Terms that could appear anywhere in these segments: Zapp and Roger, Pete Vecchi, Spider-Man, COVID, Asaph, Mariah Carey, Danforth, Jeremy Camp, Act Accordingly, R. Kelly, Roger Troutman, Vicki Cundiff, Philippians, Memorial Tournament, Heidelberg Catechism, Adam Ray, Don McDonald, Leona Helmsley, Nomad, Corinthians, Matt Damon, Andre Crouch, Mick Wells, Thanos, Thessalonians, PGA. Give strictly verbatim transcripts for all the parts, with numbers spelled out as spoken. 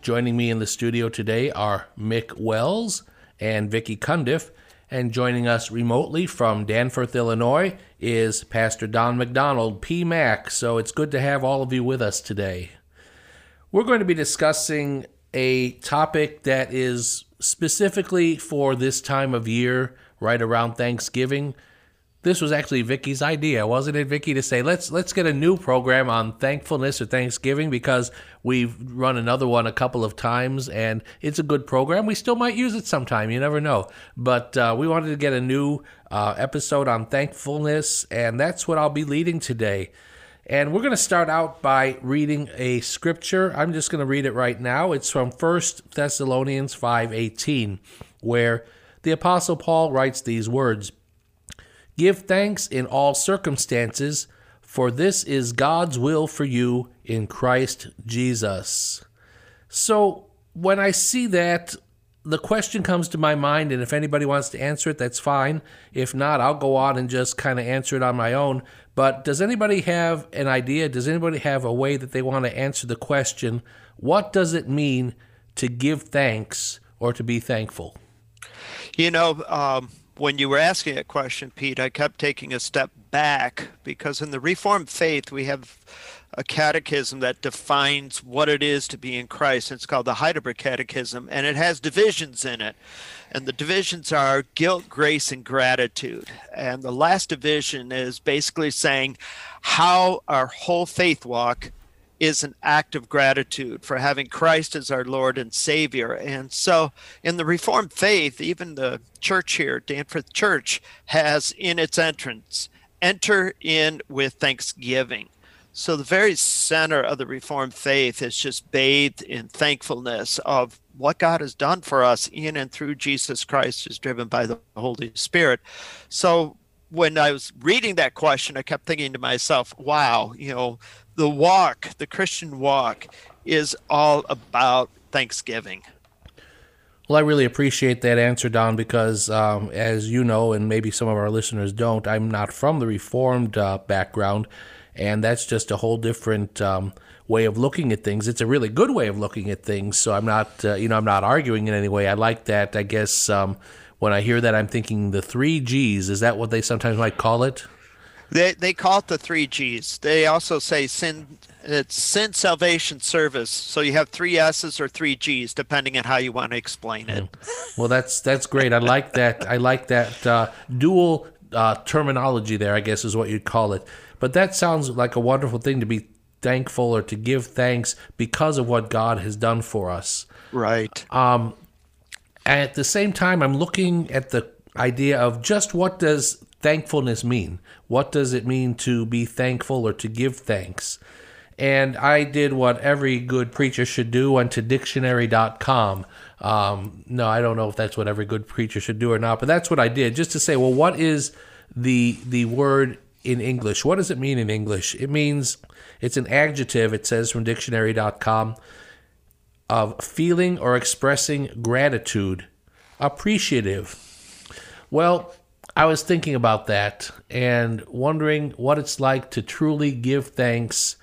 Joining me in the studio today are Mick Wells and Vicki Cundiff, and joining us remotely from Danforth, Illinois, is Pastor Don McDonald, P MAC, so it's good to have all of you with us today. We're going to be discussing a topic that is specifically for this time of year, right around Thanksgiving. This was actually Vicki's idea, wasn't it, Vicki, to say, let's let's get a new program on thankfulness or Thanksgiving, because we've run another one a couple of times, and it's a good program. We still might use it sometime. You never know. But uh, we wanted to get a new uh, episode on thankfulness, and that's what I'll be leading today. And we're going to start out by reading a scripture. I'm just going to read it right now. It's from First Thessalonians five eighteen, where the Apostle Paul writes these words, "Give thanks in all circumstances, for this is God's will for you in Christ Jesus." So when I see that, the question comes to my mind, and if anybody wants to answer it, that's fine. If not, I'll go on and just kind of answer it on my own. But does anybody have an idea? Does anybody have a way that they want to answer the question, what does it mean to give thanks or to be thankful? You know, um... when you were asking that question, Pete, I kept taking a step back, because in the Reformed faith, we have a catechism that defines what it is to be in Christ. It's called the Heidelberg Catechism, and it has divisions in it. And the divisions are guilt, grace, and gratitude. And the last division is basically saying how our whole faith walk is an act of gratitude for having Christ as our Lord and Savior. And so in the Reformed faith, even the church here, Danforth Church, has in its entrance, enter in with thanksgiving. So the very center of the Reformed faith is just bathed in thankfulness of what God has done for us in and through Jesus Christ, is driven by the Holy Spirit. So when I was reading that question, I kept thinking to myself, wow, you know, the walk, the Christian walk, is all about thanksgiving. Well, I really appreciate that answer, Don, because um, as you know, and maybe some of our listeners don't, I'm not from the Reformed uh, background, and that's just a whole different um, way of looking at things. It's a really good way of looking at things, so I'm not, uh, you know, I'm not arguing in any way. I like that. I guess um, when I hear that, I'm thinking the three G's. Is that what they sometimes might call it? They they call it the three G's. They also say sin, it's sin, salvation, service. So you have three S's or three G's, depending on how you want to explain it. Mm. Well, that's that's great. I like that. I like that uh, dual uh, terminology there, I guess, is what you'd call it. But that sounds like a wonderful thing, to be thankful or to give thanks because of what God has done for us. Right. Um, at the same time, I'm looking at the idea of just what does thankfulness mean? What does it mean to be thankful or to give thanks? And I did what every good preacher should do, went to dictionary dot com. Um, no, I don't know if that's what every good preacher should do or not, but that's what I did, just to say, well, what is the the word in English? What does it mean in English? It means, it's an adjective, it says from dictionary dot com, of feeling or expressing gratitude, appreciative. Well, I was thinking about that and wondering what it's like to truly give thanks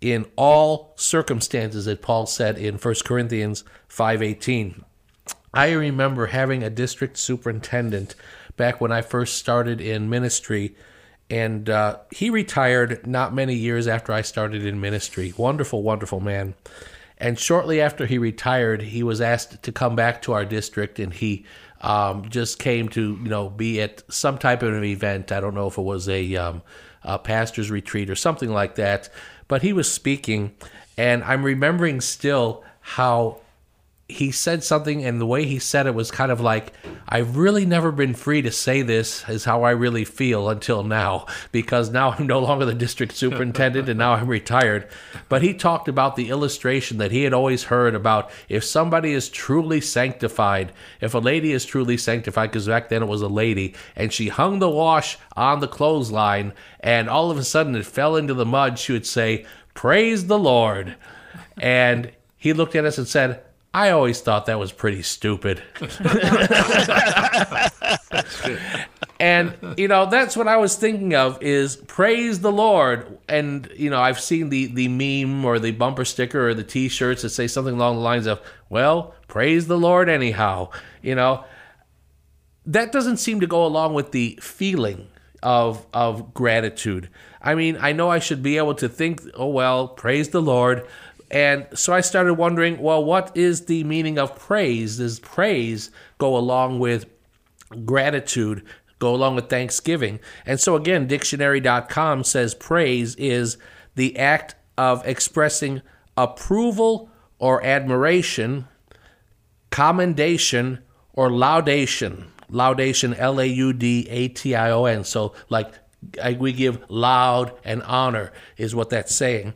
in all circumstances, that Paul said in First Corinthians five eighteen. I remember having a district superintendent back when I first started in ministry, and uh, he retired not many years after I started in ministry. Wonderful, wonderful man. And shortly after he retired, he was asked to come back to our district, and he um, just came to, you know, be at some type of an event. I don't know if it was a, um, a pastor's retreat or something like that, but he was speaking, and I'm remembering still how he said something, and the way he said it was kind of like, I've really never been free to say this is how I really feel until now, because now I'm no longer the district superintendent and now I'm retired. But he talked about the illustration that he had always heard about if somebody is truly sanctified, if a lady is truly sanctified, because back then it was a lady, and she hung the wash on the clothesline, and all of a sudden it fell into the mud, she would say, "Praise the Lord." And he looked at us and said, "I always thought that was pretty stupid." And, you know, that's what I was thinking of, is praise the Lord. And, you know, I've seen the, the meme or the bumper sticker or the T-shirts that say something along the lines of, well, praise the Lord anyhow. You know, that doesn't seem to go along with the feeling of of gratitude. I mean, I know I should be able to think, oh, well, praise the Lord. And so I started wondering, well, what is the meaning of praise? Does praise go along with gratitude, go along with thanksgiving? And so again, dictionary dot com says praise is the act of expressing approval or admiration, commendation, or laudation. Laudation, L A U D A T I O N. So like we give loud and honor is what that's saying.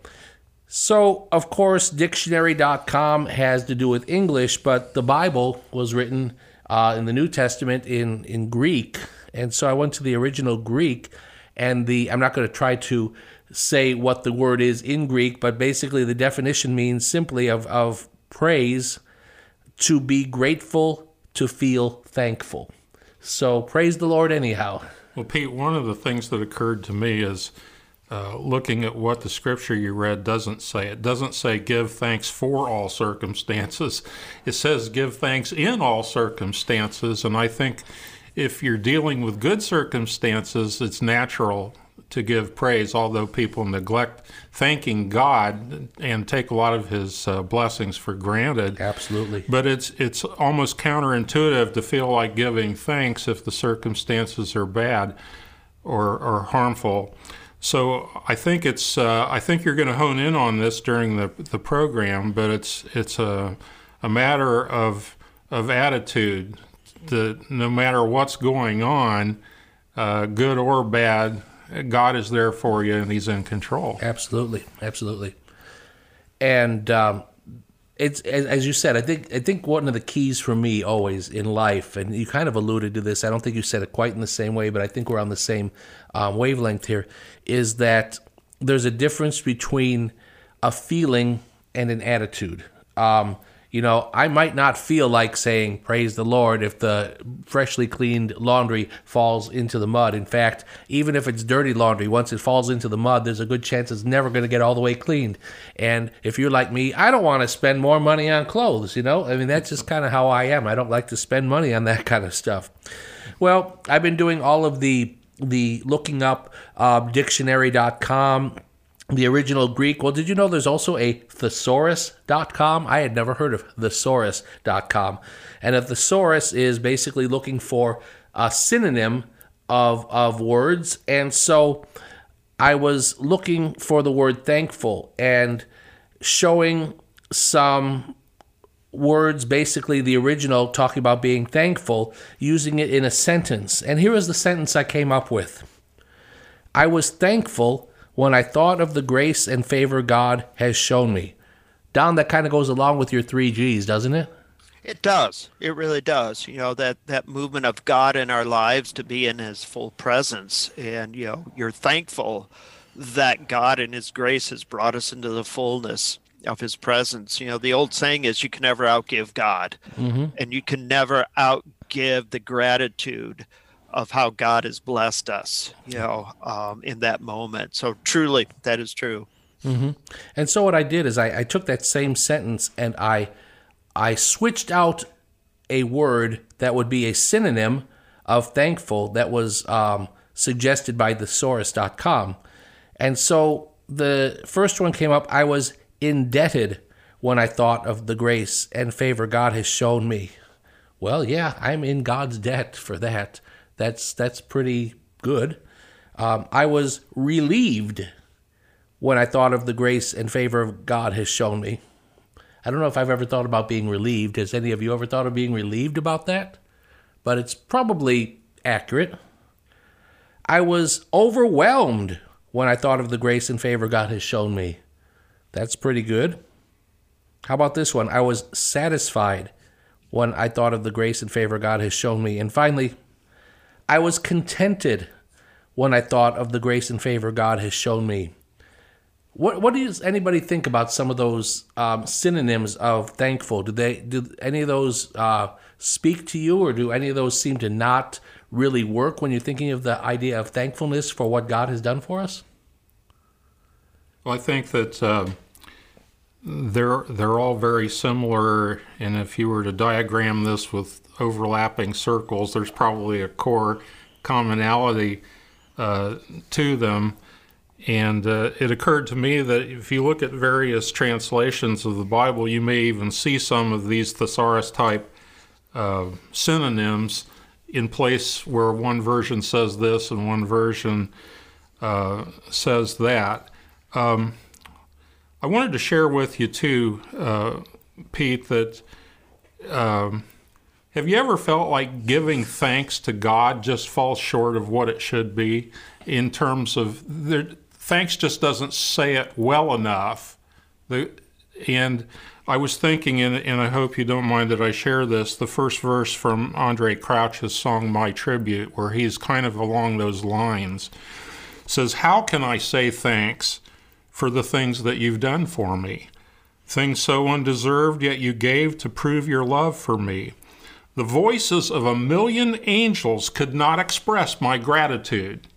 So, of course, dictionary dot com has to do with English, but the Bible was written uh, in the New Testament in, in Greek. And so I went to the original Greek, and the I'm not going to try to say what the word is in Greek, but basically the definition means simply of, of praise, to be grateful, to feel thankful. So praise the Lord anyhow. Well, Pete, one of the things that occurred to me is Uh, looking at what the scripture you read doesn't say. It doesn't say give thanks for all circumstances. It says give thanks in all circumstances. And I think if you're dealing with good circumstances, it's natural to give praise, although people neglect thanking God and take a lot of his uh, blessings for granted. Absolutely. But it's it's almost counterintuitive to feel like giving thanks if the circumstances are bad or, or harmful. So I think it's uh, I think you're going to hone in on this during the the program, but it's it's a a matter of of attitude that no matter what's going on, uh, good or bad, God is there for you and He's in control. Absolutely, absolutely. And um, it's as you said. I think I think one of the keys for me always in life, and you kind of alluded to this. I don't think you said it quite in the same way, but I think we're on the same um, wavelength here, is that there's a difference between a feeling and an attitude. Um, you know, I might not feel like saying, praise the Lord, if the freshly cleaned laundry falls into the mud. In fact, even if it's dirty laundry, once it falls into the mud, there's a good chance it's never going to get all the way cleaned. And if you're like me, I don't want to spend more money on clothes, you know? I mean, that's just kind of how I am. I don't like to spend money on that kind of stuff. Well, I've been doing all of the the looking up uh, dictionary dot com, the original Greek. Well, did you know there's also a thesaurus dot com? I had never heard of thesaurus dot com. And a thesaurus is basically looking for a synonym of, of words. And so I was looking for the word thankful and showing some words, basically the original, talking about being thankful, using it in a sentence. And here is the sentence I came up with. I was thankful when I thought of the grace and favor God has shown me. Don, that kind of goes along with your three G's, doesn't it? It does. It really does. You know, that, that movement of God in our lives to be in his full presence. And, you know, you're thankful that God in his grace has brought us into the fullness of his presence. You know, the old saying is you can never outgive God, mm-hmm. and you can never outgive the gratitude of how God has blessed us, you know, um, in that moment. So truly, that is true. Mm-hmm. And so what I did is I, I took that same sentence and I, I switched out a word that would be a synonym of thankful that was um, suggested by thesaurus dot com. And so the first one came up, I was indebted when I thought of the grace and favor God has shown me. Well, yeah, I'm in God's debt for that. That's that's pretty good. Um, I was relieved when I thought of the grace and favor God has shown me. I don't know if I've ever thought about being relieved. Has any of you ever thought of being relieved about that? But it's probably accurate. I was overwhelmed when I thought of the grace and favor God has shown me. That's pretty good. How about this one? I was satisfied when I thought of the grace and favor God has shown me. And finally, I was contented when I thought of the grace and favor God has shown me. What what does anybody think about some of those um, synonyms of thankful? Do they do any of those uh, speak to you, or do any of those seem to not really work when you're thinking of the idea of thankfulness for what God has done for us? Well, I think that uh, they're they're all very similar, and if you were to diagram this with overlapping circles, there's probably a core commonality uh, to them. And uh, it occurred to me that if you look at various translations of the Bible, you may even see some of these thesaurus-type uh, synonyms in place where one version says this and one version uh, says that. Um, I wanted to share with you, too, uh, Pete, that um, have you ever felt like giving thanks to God just falls short of what it should be in terms of... There, thanks just doesn't say it well enough. The, and I was thinking, and, and I hope you don't mind that I share this, the first verse from Andre Crouch's song, My Tribute, where he's kind of along those lines, says, "How can I say thanks for the things that you've done for me? Things so undeserved, yet you gave to prove your love for me. The voices of a million angels could not express my gratitude.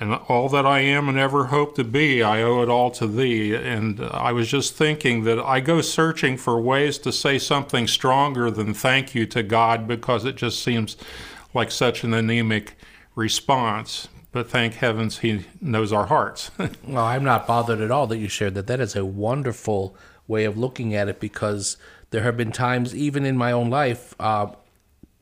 And all that I am and ever hope to be, I owe it all to thee." And I was just thinking that I go searching for ways to say something stronger than thank you to God, because it just seems like such an anemic response. But thank heavens he knows our hearts. Well, I'm not bothered at all that you shared that. That is a wonderful way of looking at it, because there have been times, even in my own life, uh,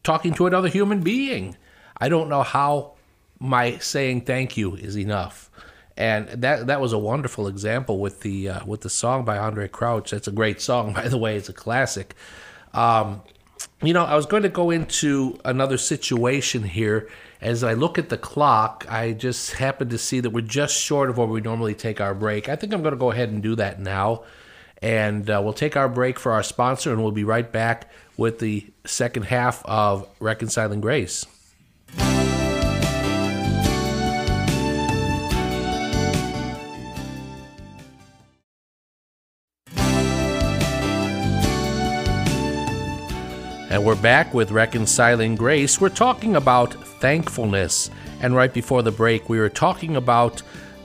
talking to another human being, I don't know how my saying thank you is enough. And that that was a wonderful example with the uh, with the song by Andre Crouch. That's a great song, by the way. It's a classic. Um, you know, I was going to go into another situation here. As I look at the clock, I just happened to see that we're just short of where we normally take our break. I think I'm going to go ahead and do that now. And uh, we'll take our break for our sponsor, and we'll be right back with the second half of Reconciling Grace. And we're back with Reconciling Grace. We're talking about thankfulness. And right before the break, we were talking about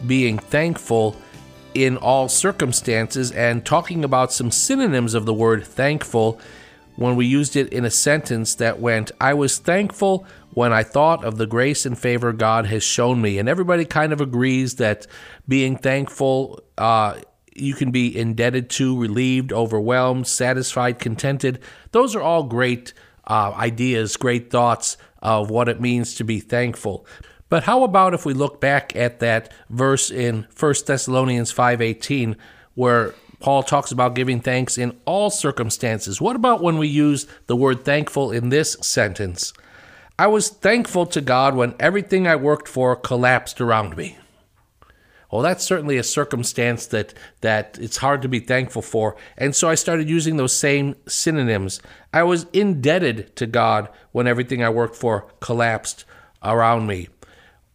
being thankful in all circumstances and talking about some synonyms of the word thankful when we used it in a sentence that went, "I was thankful when I thought of the grace and favor God has shown me." And everybody kind of agrees that being thankful, uh, you can be indebted to, relieved, overwhelmed, satisfied, contented. Those are all great uh, ideas, great thoughts of what it means to be thankful. But how about if we look back at that verse in First Thessalonians five eighteen, where Paul talks about giving thanks in all circumstances? What about when we use the word thankful in this sentence? "I was thankful to God when everything I worked for collapsed around me." Well, that's certainly a circumstance that that it's hard to be thankful for. And so I started using those same synonyms. I was indebted to God when everything I worked for collapsed around me.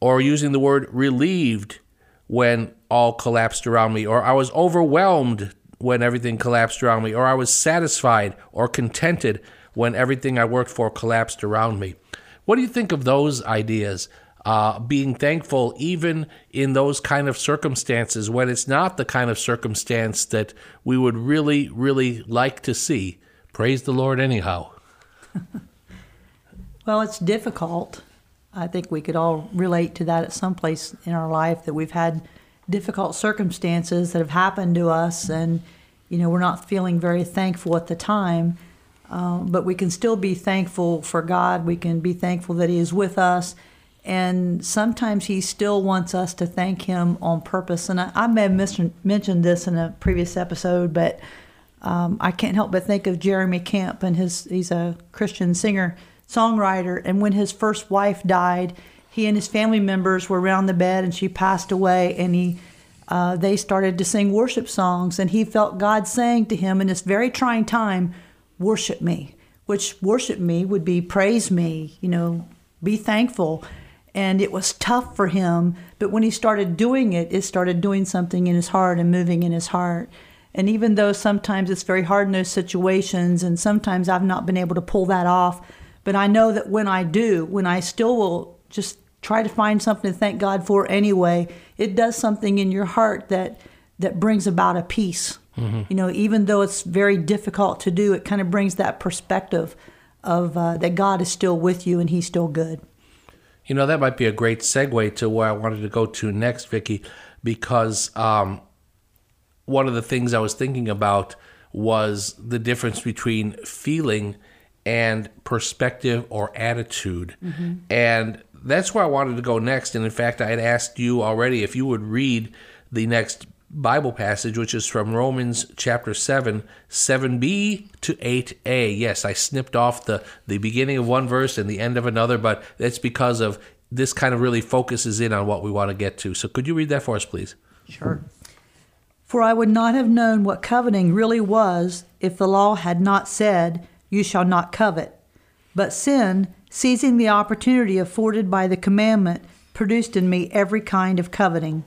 Or using the word relieved when all collapsed around me. Or I was overwhelmed when everything collapsed around me. Or I was satisfied or contented when everything I worked for collapsed around me. What do you think of those ideas? Uh, being thankful even in those kind of circumstances when it's not the kind of circumstance that we would really, really like to see. Praise the Lord anyhow. Well, it's difficult. I think we could all relate to that at some place in our life, that we've had difficult circumstances that have happened to us, and you know, we're not feeling very thankful at the time, um, but we can still be thankful for God. We can be thankful that He is with us. And sometimes He still wants us to thank Him on purpose. And I, I may have mis- mentioned this in a previous episode, but Um, I can't help but think of Jeremy Camp, and his he's a Christian singer, songwriter, and when his first wife died, he and his family members were around the bed, and she passed away, and he uh, they started to sing worship songs, and he felt God saying to him in this very trying time, worship me, which worship me would be praise me, you know, be thankful. And it was tough for him, but when he started doing it, it started doing something in his heart and moving in his heart. And even though sometimes it's very hard in those situations, and sometimes I've not been able to pull that off, but I know that when I do, when I still will just try to find something to thank God for anyway, it does something in your heart that that brings about a peace. Mm-hmm. You know, even though it's very difficult to do, it kind of brings that perspective of uh, that God is still with you and he's still good. You know, that might be a great segue to where I wanted to go to next, Vicki, because um, one of the things I was thinking about was the difference between feeling and perspective or attitude. Mm-hmm. And that's where I wanted to go next. And in fact, I had asked you already if you would read the next Bible passage, which is from Romans chapter seven, seven b to eight a. Yes, I snipped off the, the beginning of one verse and the end of another, but that's because of this kind of really focuses in on what we want to get to. So could you read that for us, please? Sure. For I would not have known what coveting really was if the law had not said, you shall not covet. But sin, seizing the opportunity afforded by the commandment, produced in me every kind of coveting.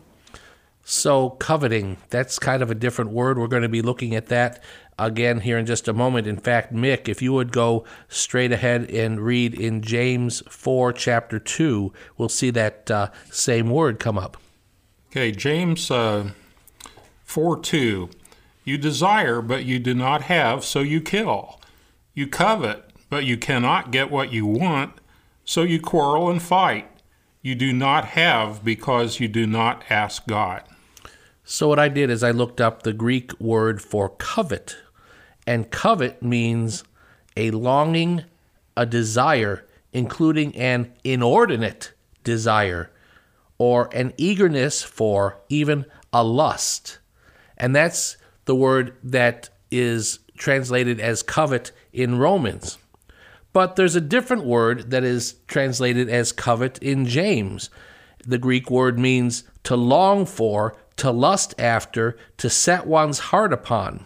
So coveting, that's kind of a different word. We're going to be looking at that again here in just a moment. In fact, Mick, if you would go straight ahead and read in James four, chapter two, we'll see that uh, same word come up. Okay, James uh, four two. You desire, but you do not have, so you kill. You covet, but you cannot get what you want, so you quarrel and fight. You do not have because you do not ask God. So what I did is I looked up the Greek word for covet, and covet means a longing, a desire, including an inordinate desire, or an eagerness for, even a lust. And that's the word that is translated as covet in Romans. But there's a different word that is translated as covet in James. The Greek word means to long for, to lust after, to set one's heart upon.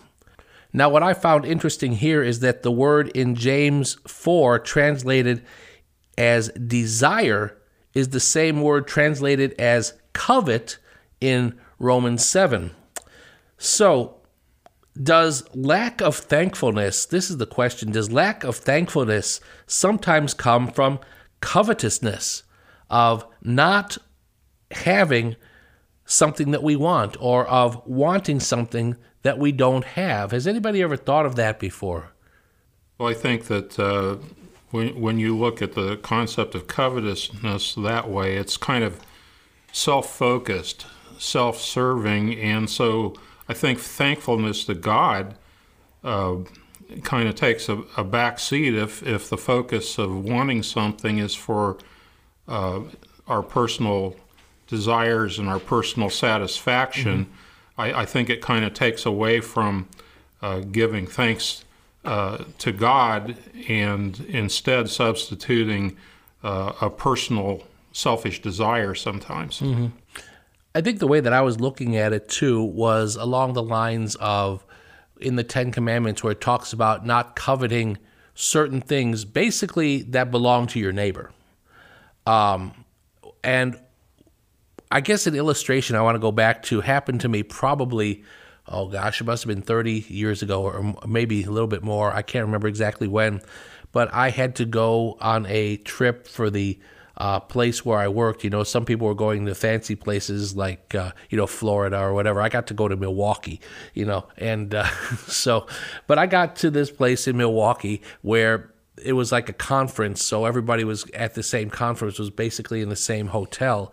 Now, what I found interesting here is that the word in James four translated as desire is the same word translated as covet in Romans seven. So, does lack of thankfulness, this is the question, does lack of thankfulness sometimes come from covetousness, of not having something that we want, or of wanting something that we don't have? Has anybody ever thought of that before? Well, I think that uh, when, when you look at the concept of covetousness that way, it's kind of self-focused, self-serving, and so I think thankfulness to God uh, kind of takes a, a back seat if, if the focus of wanting something is for uh, our personal desires and our personal satisfaction. Mm-hmm. I, I think it kind of takes away from uh, giving thanks uh, to God and instead substituting uh, a personal selfish desire sometimes. Mm-hmm. I think the way that I was looking at it, too, was along the lines of in the Ten Commandments where it talks about not coveting certain things, basically, that belong to your neighbor. Um, and I guess an illustration I want to go back to happened to me probably, oh gosh, it must have been thirty years ago or maybe a little bit more. I can't remember exactly when, but I had to go on a trip for the Uh, place where I worked. You know, some people were going to fancy places like, uh, you know, Florida or whatever. I got to go to Milwaukee, you know, and uh, so, but I got to this place in Milwaukee where it was like a conference, so everybody was at the same conference, was basically in the same hotel.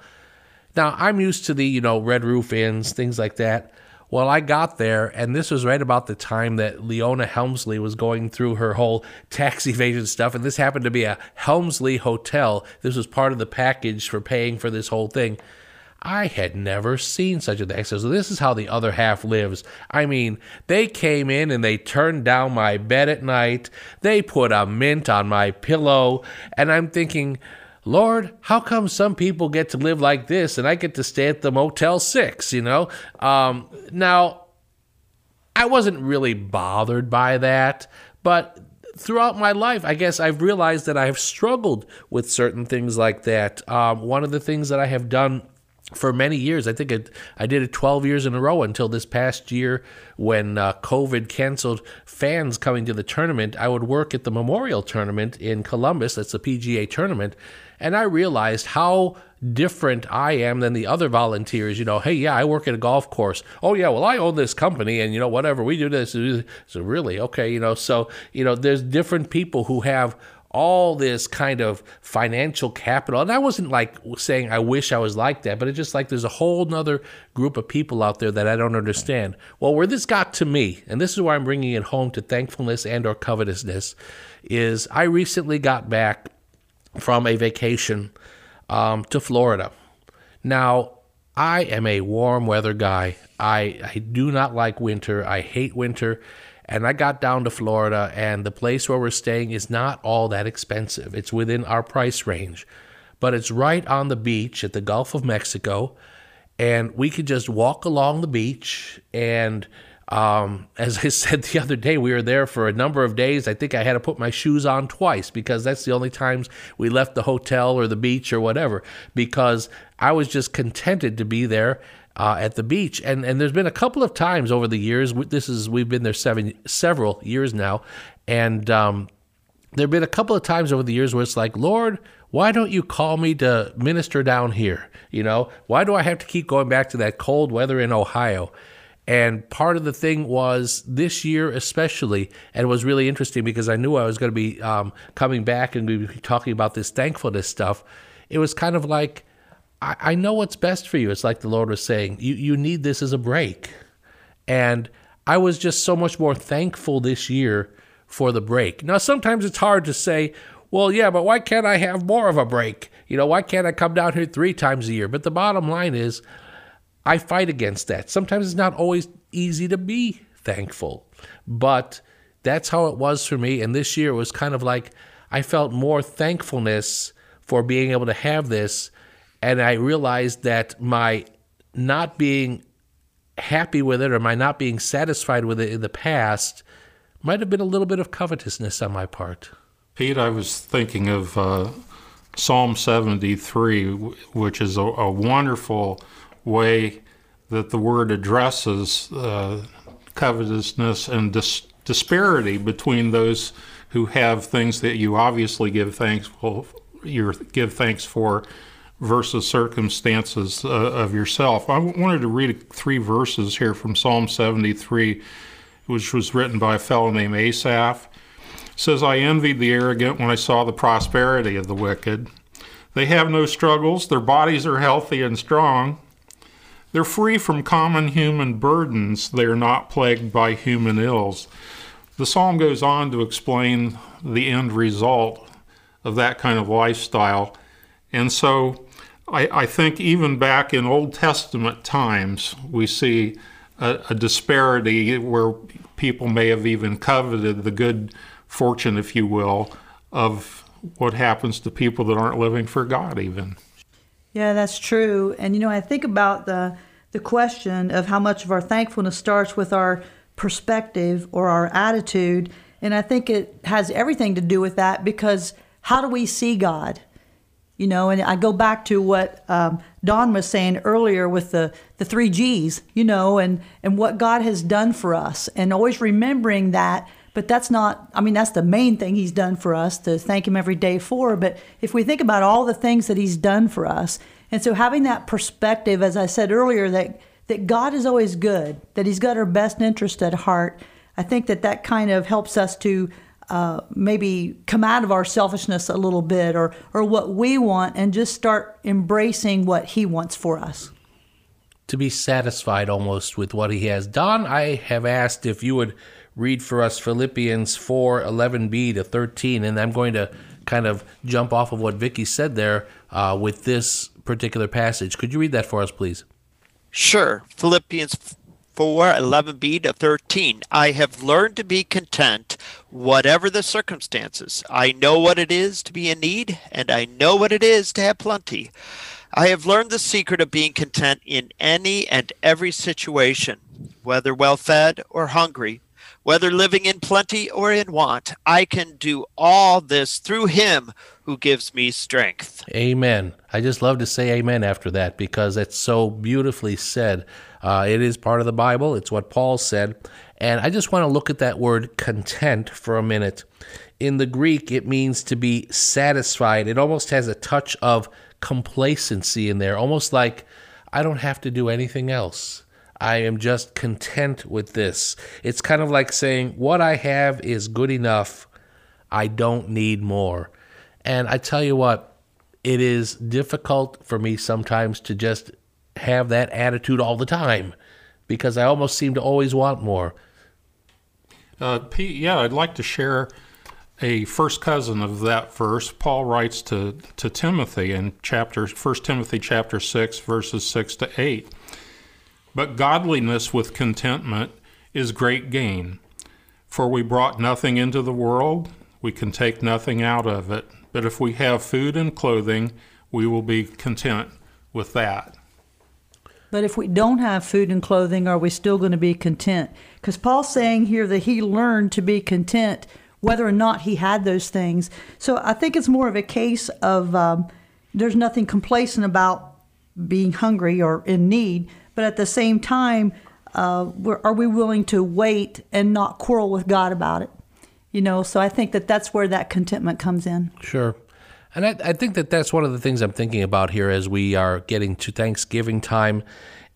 Now, I'm used to the, you know, Red Roof Inns, things like that. Well, I got there, and this was right about the time that Leona Helmsley was going through her whole tax evasion stuff, and this happened to be a Helmsley hotel. This was part of the package for paying for this whole thing. I had never seen such a thing. So this is how the other half lives. I mean, they came in and they turned down my bed at night. They put a mint on my pillow. And I'm thinking, Lord, how come some people get to live like this and I get to stay at the Motel six, you know? Um, now, I wasn't really bothered by that, but throughout my life, I guess I've realized that I have struggled with certain things like that. Um, one of the things that I have done for many years, I think it, I did it twelve years in a row until this past year when uh, COVID canceled fans coming to the tournament. I would work at the Memorial Tournament in Columbus. That's the P G A tournament. And I realized how different I am than the other volunteers. You know, hey, yeah, I work at a golf course. Oh, yeah, well, I own this company, and, you know, whatever, we do this. So really, okay, you know, so, you know, there's different people who have all this kind of financial capital. And I wasn't like saying I wish I was like that, but it's just like there's a whole nother group of people out there that I don't understand. Well, where this got to me, and this is where I'm bringing it home to thankfulness and or covetousness, is I recently got back from a vacation um, to Florida. Now, I am a warm weather guy. I, I do not like winter. I hate winter. And I got down to Florida, and the place where we're staying is not all that expensive. It's within our price range, but it's right on the beach at the Gulf of Mexico, and we could just walk along the beach. And um, as I said the other day, we were there for a number of days. I think I had to put my shoes on twice because that's the only times we left the hotel or the beach or whatever, because I was just contented to be there Uh, at the beach. And and there's been a couple of times over the years, this is, we've been there seven several years now, and um, there have been a couple of times over the years where it's like, Lord, why don't you call me to minister down here? You know, why do I have to keep going back to that cold weather in Ohio? And part of the thing was this year especially, and it was really interesting because I knew I was going to be um, coming back and we'd be talking about this thankfulness stuff. It was kind of like, I know what's best for you. It's like the Lord was saying, you you need this as a break. And I was just so much more thankful this year for the break. Now, sometimes it's hard to say, well, yeah, but why can't I have more of a break? You know, why can't I come down here three times a year? But the bottom line is, I fight against that. Sometimes it's not always easy to be thankful. But that's how it was for me. And this year was kind of like, I felt more thankfulness for being able to have this. And I realized that my not being happy with it or my not being satisfied with it in the past might have been a little bit of covetousness on my part. Pete, I was thinking of uh, Psalm seventy-three, which is a, a wonderful way that the word addresses uh, covetousness and dis- disparity between those who have things that you obviously give thanks for, you give thanks for versus circumstances uh, of yourself. I wanted to read three verses here from Psalm seventy-three, which was written by a fellow named Asaph. It says, I envied the arrogant when I saw the prosperity of the wicked. They have no struggles. Their bodies are healthy and strong. They're free from common human burdens. They are not plagued by human ills. The psalm goes on to explain the end result of that kind of lifestyle. And so I, I think even back in Old Testament times, we see a, a disparity where people may have even coveted the good fortune, if you will, of what happens to people that aren't living for God even. Yeah, that's true. And, you know, I think about the, the question of how much of our thankfulness starts with our perspective or our attitude. And I think it has everything to do with that, because how do we see God? You know, and I go back to what um, Don was saying earlier with the, the three G's, you know, and, and what God has done for us, and always remembering that. But that's not, I mean, that's the main thing he's done for us to thank him every day for. But if we think about all the things that he's done for us, and so having that perspective, as I said earlier, that, that God is always good, that he's got our best interest at heart, I think that that kind of helps us to Uh, maybe come out of our selfishness a little bit, or or what we want, and just start embracing what he wants for us. To be satisfied almost with what he has. Don, I have asked if you would read for us Philippians four, eleven b to thirteen, and I'm going to kind of jump off of what Vicki said there uh, with this particular passage. Could you read that for us, please? Sure. Philippians four, eleven b to thirteen. I have learned to be content, whatever the circumstances. I know what it is to be in need, and I know what it is to have plenty. I have learned the secret of being content in any and every situation, whether well-fed or hungry, whether living in plenty or in want. I can do all this through him who gives me strength. Amen. I just love to say amen after that because it's so beautifully said. Uh, it is part of the Bible. It's what Paul said. And I just want to look at that word content for a minute. In the Greek, it means to be satisfied. It almost has a touch of complacency in there, almost like I don't have to do anything else. I am just content with this. It's kind of like saying, what I have is good enough. I don't need more. And I tell you what, it is difficult for me sometimes to just have that attitude all the time because I almost seem to always want more. Uh, Pete, yeah, I'd like to share a first cousin of that verse. Paul writes to, to Timothy in chapter, First Timothy chapter six, verses six to eight. But godliness with contentment is great gain. For we brought nothing into the world, we can take nothing out of it. But if we have food and clothing, we will be content with that. But if we don't have food and clothing, are we still going to be content? Because Paul's saying here that he learned to be content whether or not he had those things. So I think it's more of a case of um, there's nothing complacent about being hungry or in need. But at the same time, uh, we're, are we willing to wait and not quarrel with God about it? You know, so I think that that's where that contentment comes in. Sure. And I, I think that that's one of the things I'm thinking about here as we are getting to Thanksgiving time.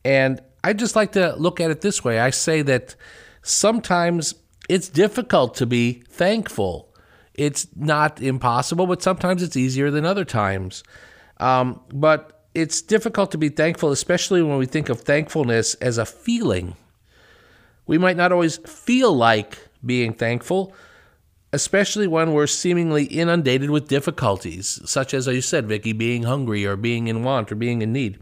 And I just like to look at it this way. I say that sometimes it's difficult to be thankful. It's not impossible, but sometimes it's easier than other times. Um, but... It's difficult to be thankful, especially when we think of thankfulness as a feeling. We might not always feel like being thankful, especially when we're seemingly inundated with difficulties, such as, as you said, Vicki, being hungry or being in want or being in need.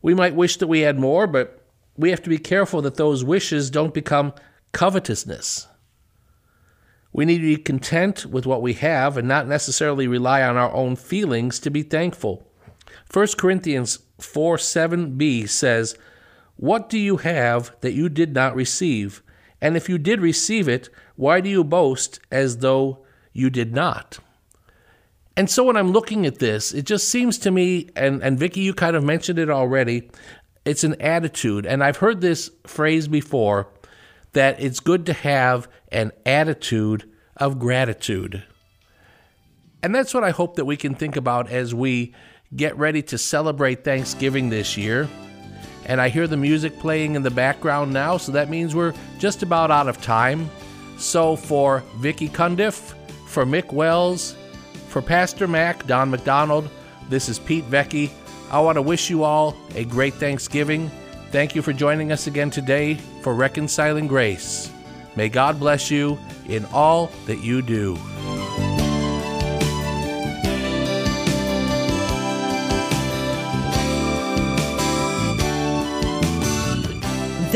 We might wish that we had more, but we have to be careful that those wishes don't become covetousness. We need to be content with what we have and not necessarily rely on our own feelings to be thankful. First Corinthians four, seven b says, what do you have that you did not receive? And if you did receive it, why do you boast as though you did not? And so when I'm looking at this, it just seems to me, and, and Vicki, you kind of mentioned it already, it's an attitude. And I've heard this phrase before, that it's good to have an attitude of gratitude. And that's what I hope that we can think about as we get ready to celebrate Thanksgiving this year. And I hear the music playing in the background now, so that means we're just about out of time. So for Vicki Cundiff, for Mick Wells, for Pastor Mac, Don McDonald, this is Pete Vecchi. I want to wish you all a great Thanksgiving. Thank you for joining us again today for Reconciling Grace. May God bless you in all that you do.